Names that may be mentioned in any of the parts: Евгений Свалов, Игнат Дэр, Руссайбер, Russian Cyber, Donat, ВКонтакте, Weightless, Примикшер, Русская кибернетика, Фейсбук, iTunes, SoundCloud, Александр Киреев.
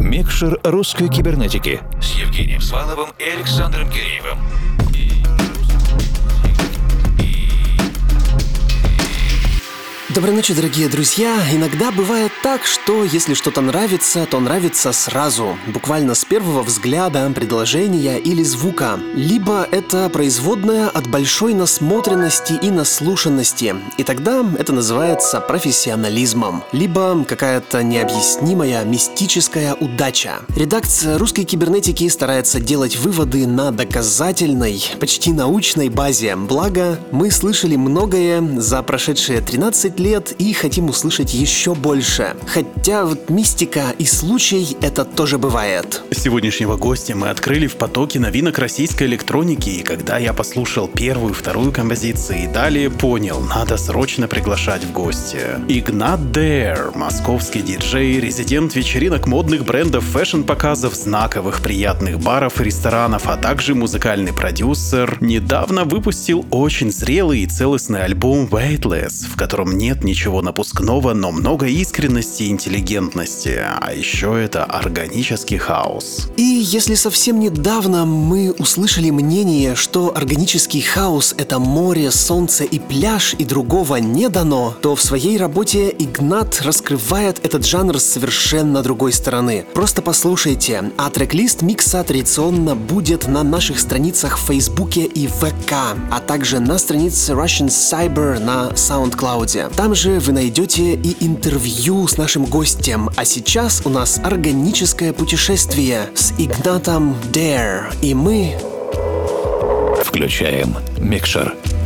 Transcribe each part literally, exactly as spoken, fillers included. Микшер русской кибернетики с Евгением Сваловым и Александром Киреевым. Доброй ночи, дорогие друзья. Иногда бывает так, что если что-то нравится, то нравится сразу, буквально с первого взгляда, предложения или звука. Либо это производная от большой насмотренности и наслушанности, и тогда это называется профессионализмом. Либо какая-то необъяснимая мистическая удача. Редакция «Русской кибернетики» старается делать выводы на доказательной, почти научной базе. Благо, мы слышали многое за прошедшие тринадцать лет лет и хотим услышать еще больше. Хотя вот мистика и случай это тоже бывает. Сегодняшнего гостя мы открыли в потоке новинок российской электроники, и когда я послушал первую, вторую композиции и далее понял, надо срочно приглашать в гости. Игнат Дэр, московский диджей, резидент вечеринок модных брендов, фэшн-показов, знаковых приятных баров и ресторанов, а также музыкальный продюсер, недавно выпустил очень зрелый и целостный альбом Weightless, в котором не Нет ничего напускного, но много искренности и интеллигентности. А еще это органический хаос. И если совсем недавно мы услышали мнение, что органический хаос — это море, солнце и пляж, и другого не дано, то в своей работе Игнат раскрывает этот жанр с совершенно другой стороны. Просто послушайте, а трек-лист микса традиционно будет на наших страницах в Фейсбуке и ВК, а также на странице Russian Cyber на SoundCloud. Там же вы найдете и интервью с нашим гостем. А сейчас у нас органическое путешествие с Игнатом Дэр. И мы включаем микшер. Yeah.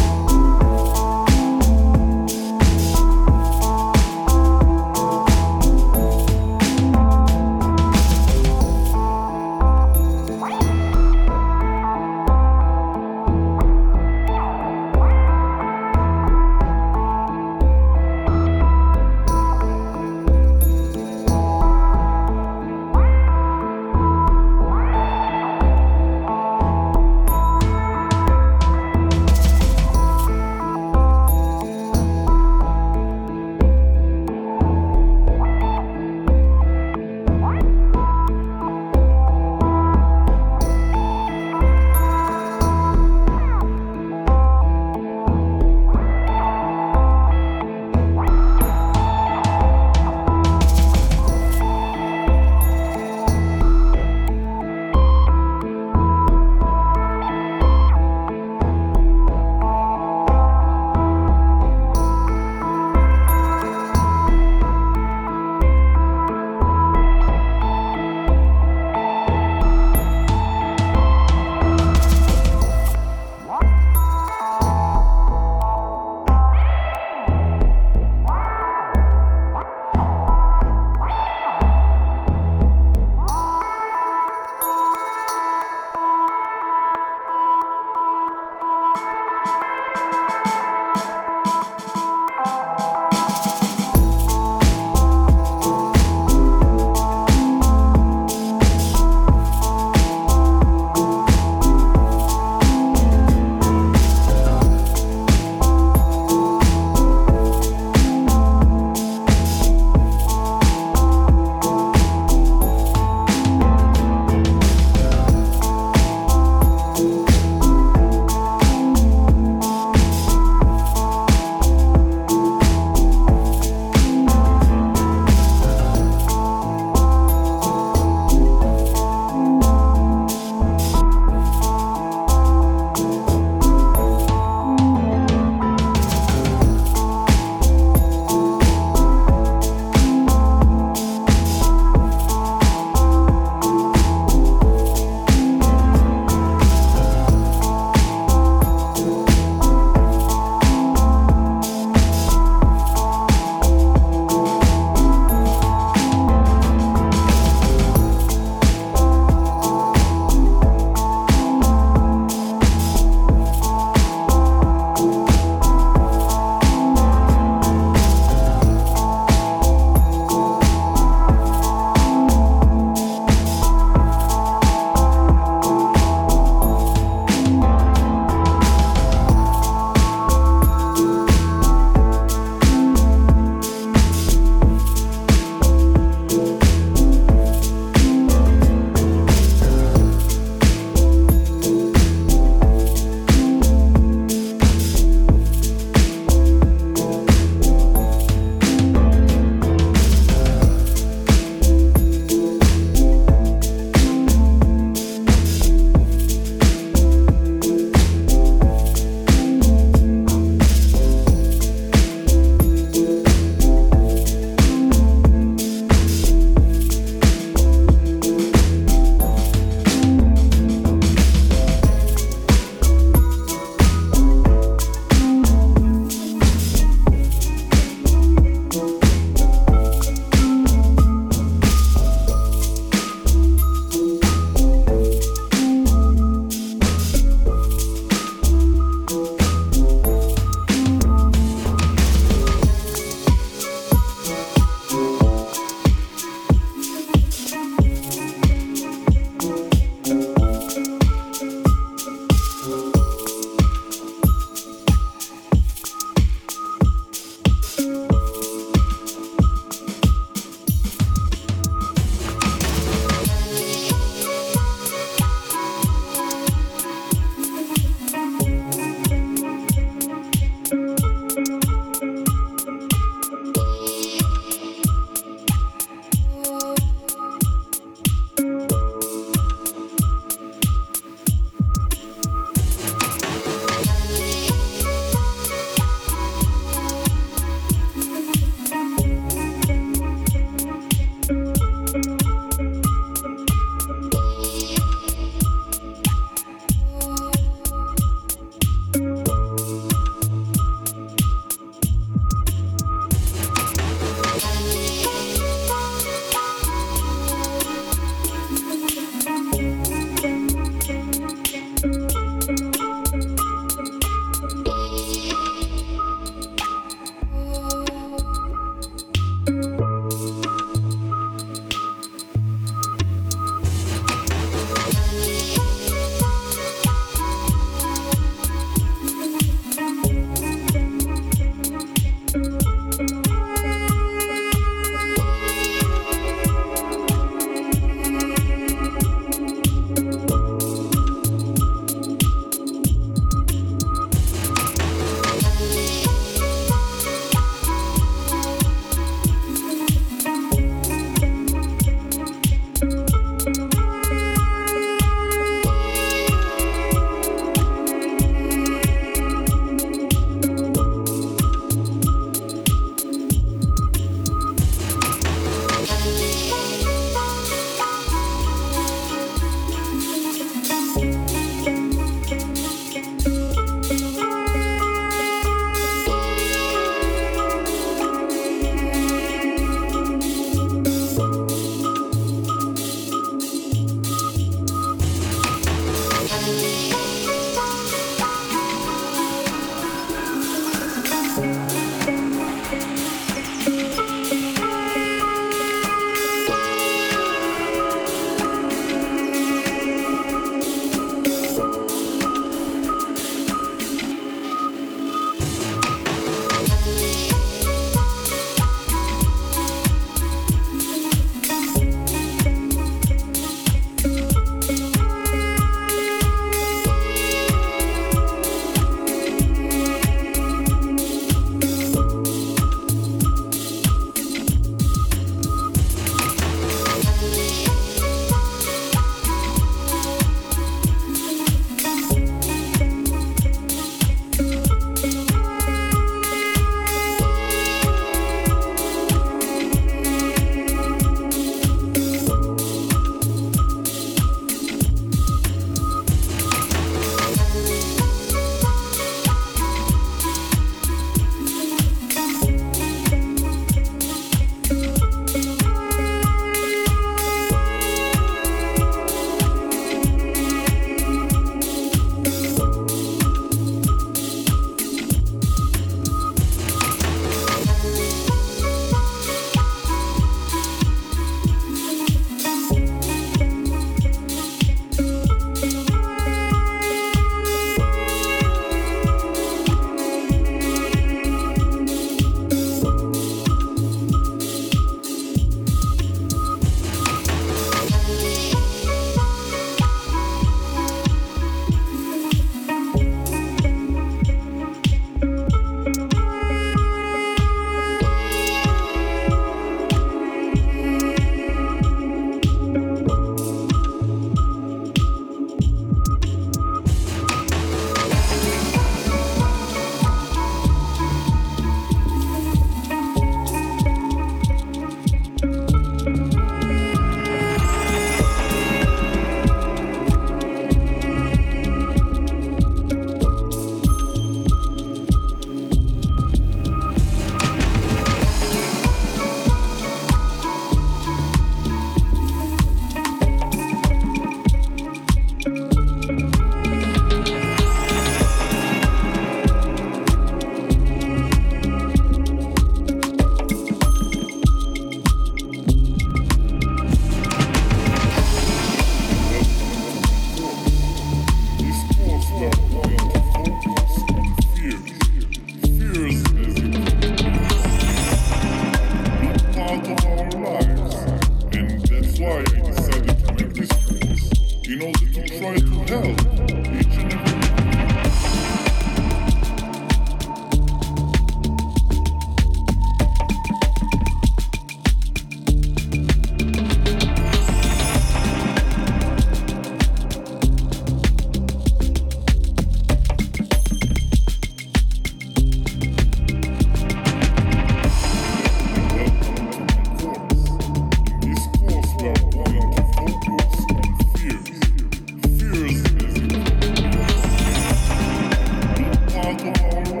Thank you.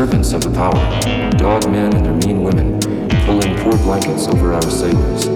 serpents of the power, dog men and their mean women, pulling poor blankets over our sailors.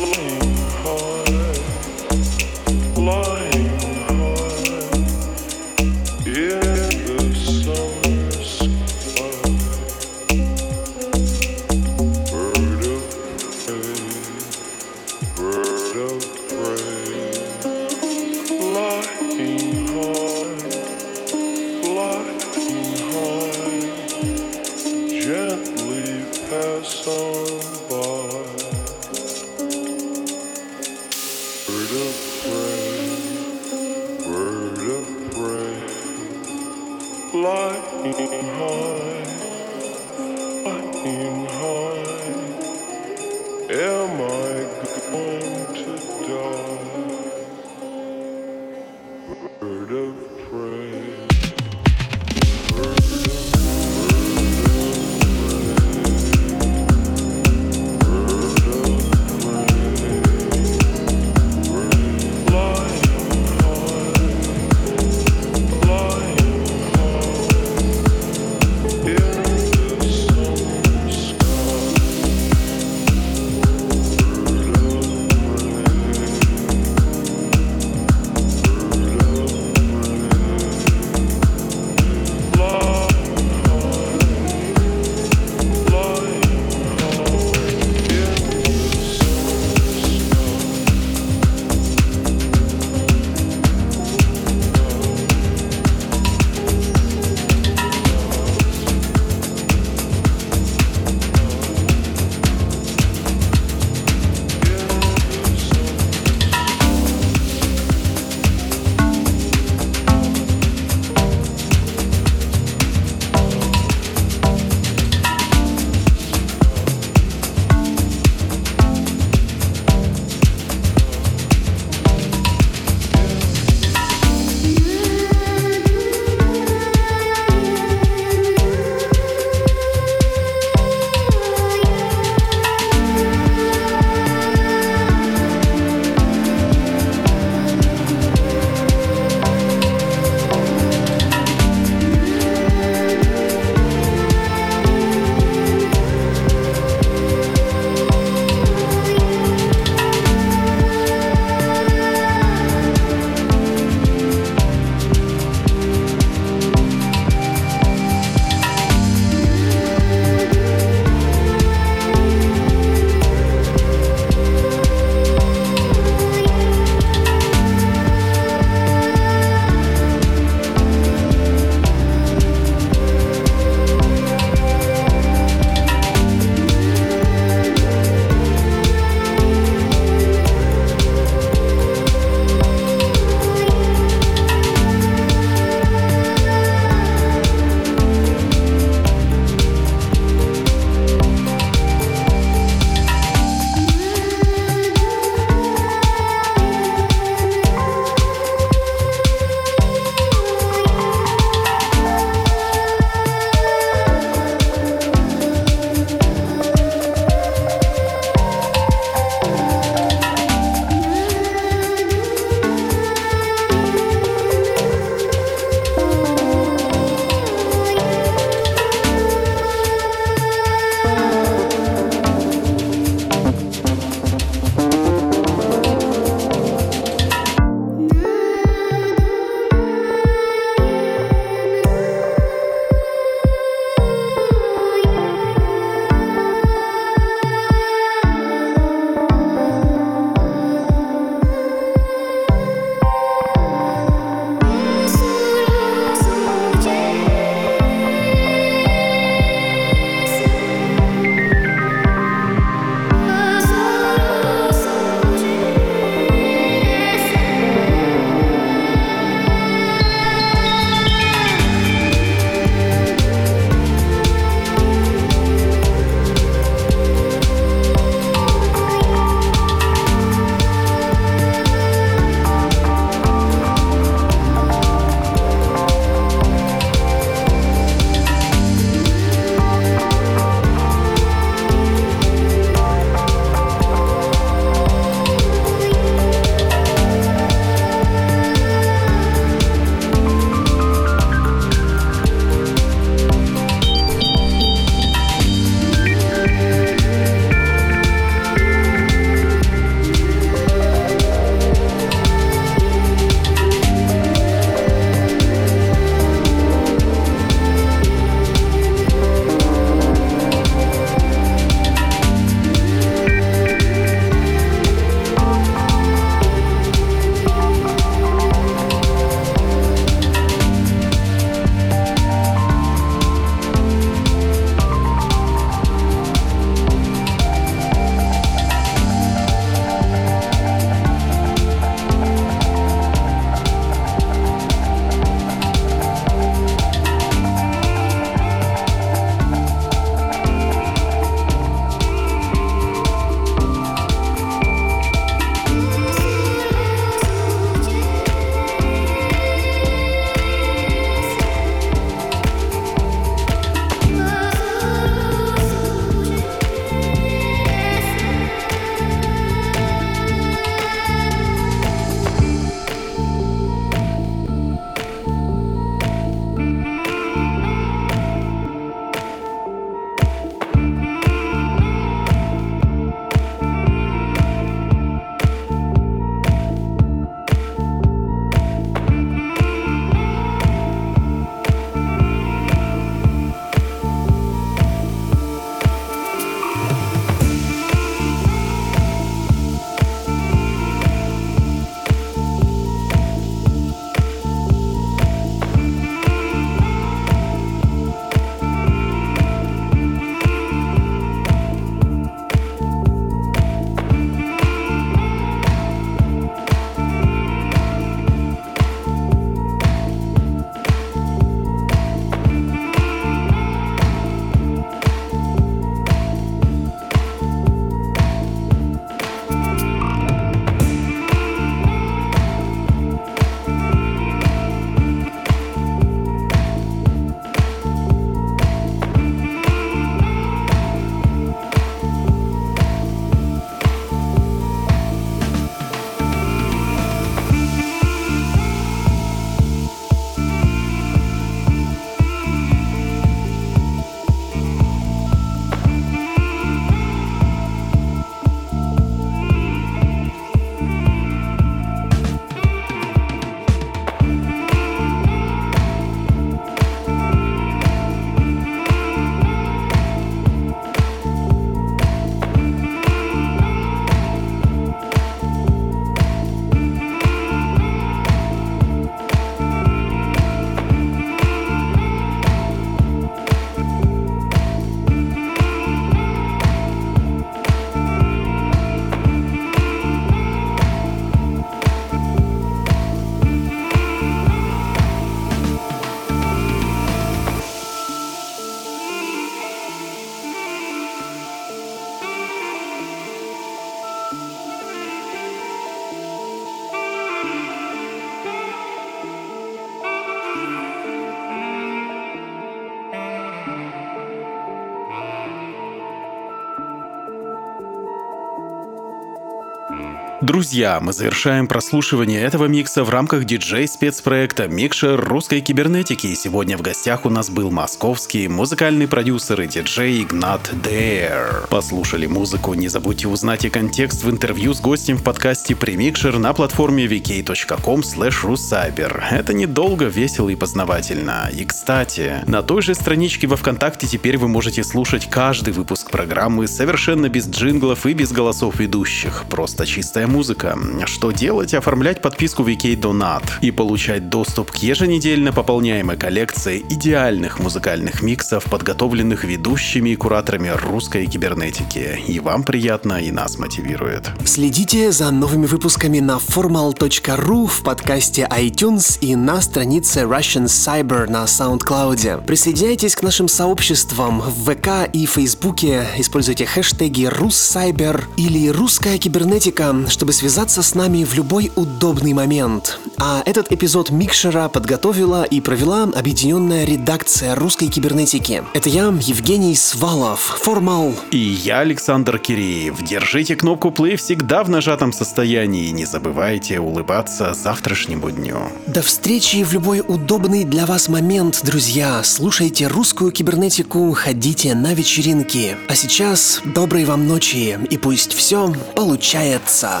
Друзья, мы завершаем прослушивание этого микса в рамках диджей-спецпроекта «Примикшер» русской кибернетики. И сегодня в гостях у нас был московский музыкальный продюсер и диджей Игнат Дэр. Послушали музыку? Не забудьте узнать и контекст в интервью с гостем в подкасте «Примикшер» на платформе ви кей точка ком слэш руссайбер. Это недолго, весело и познавательно. И, кстати, на той же страничке во ВКонтакте теперь вы можете слушать каждый выпуск программы совершенно без джинглов и без голосов ведущих. Просто чистая музыка. Что делать? Оформлять подписку ви кей Donat и получать доступ к еженедельно пополняемой коллекции идеальных музыкальных миксов, подготовленных ведущими и кураторами русской кибернетики. И вам приятно, и нас мотивирует. Следите за новыми выпусками на формал точка ру, в подкасте iTunes и на странице Russian Cyber на SoundCloud. Присоединяйтесь к нашим сообществам в ВК и Фейсбуке. Используйте хэштеги «Руссайбер» или «Русская кибернетика», чтобы связаться с нами в любой удобный момент. А этот эпизод «Микшера» подготовила и провела объединенная редакция русской кибернетики. Это я, Евгений Свалов, Формал. И я, Александр Киреев. Держите кнопку play всегда в нажатом состоянии. И не забывайте улыбаться завтрашнему дню. До встречи в любой удобный для вас момент, друзья. Слушайте русскую кибернетику, ходите на вечеринки. А сейчас доброй вам ночи, и пусть все получается.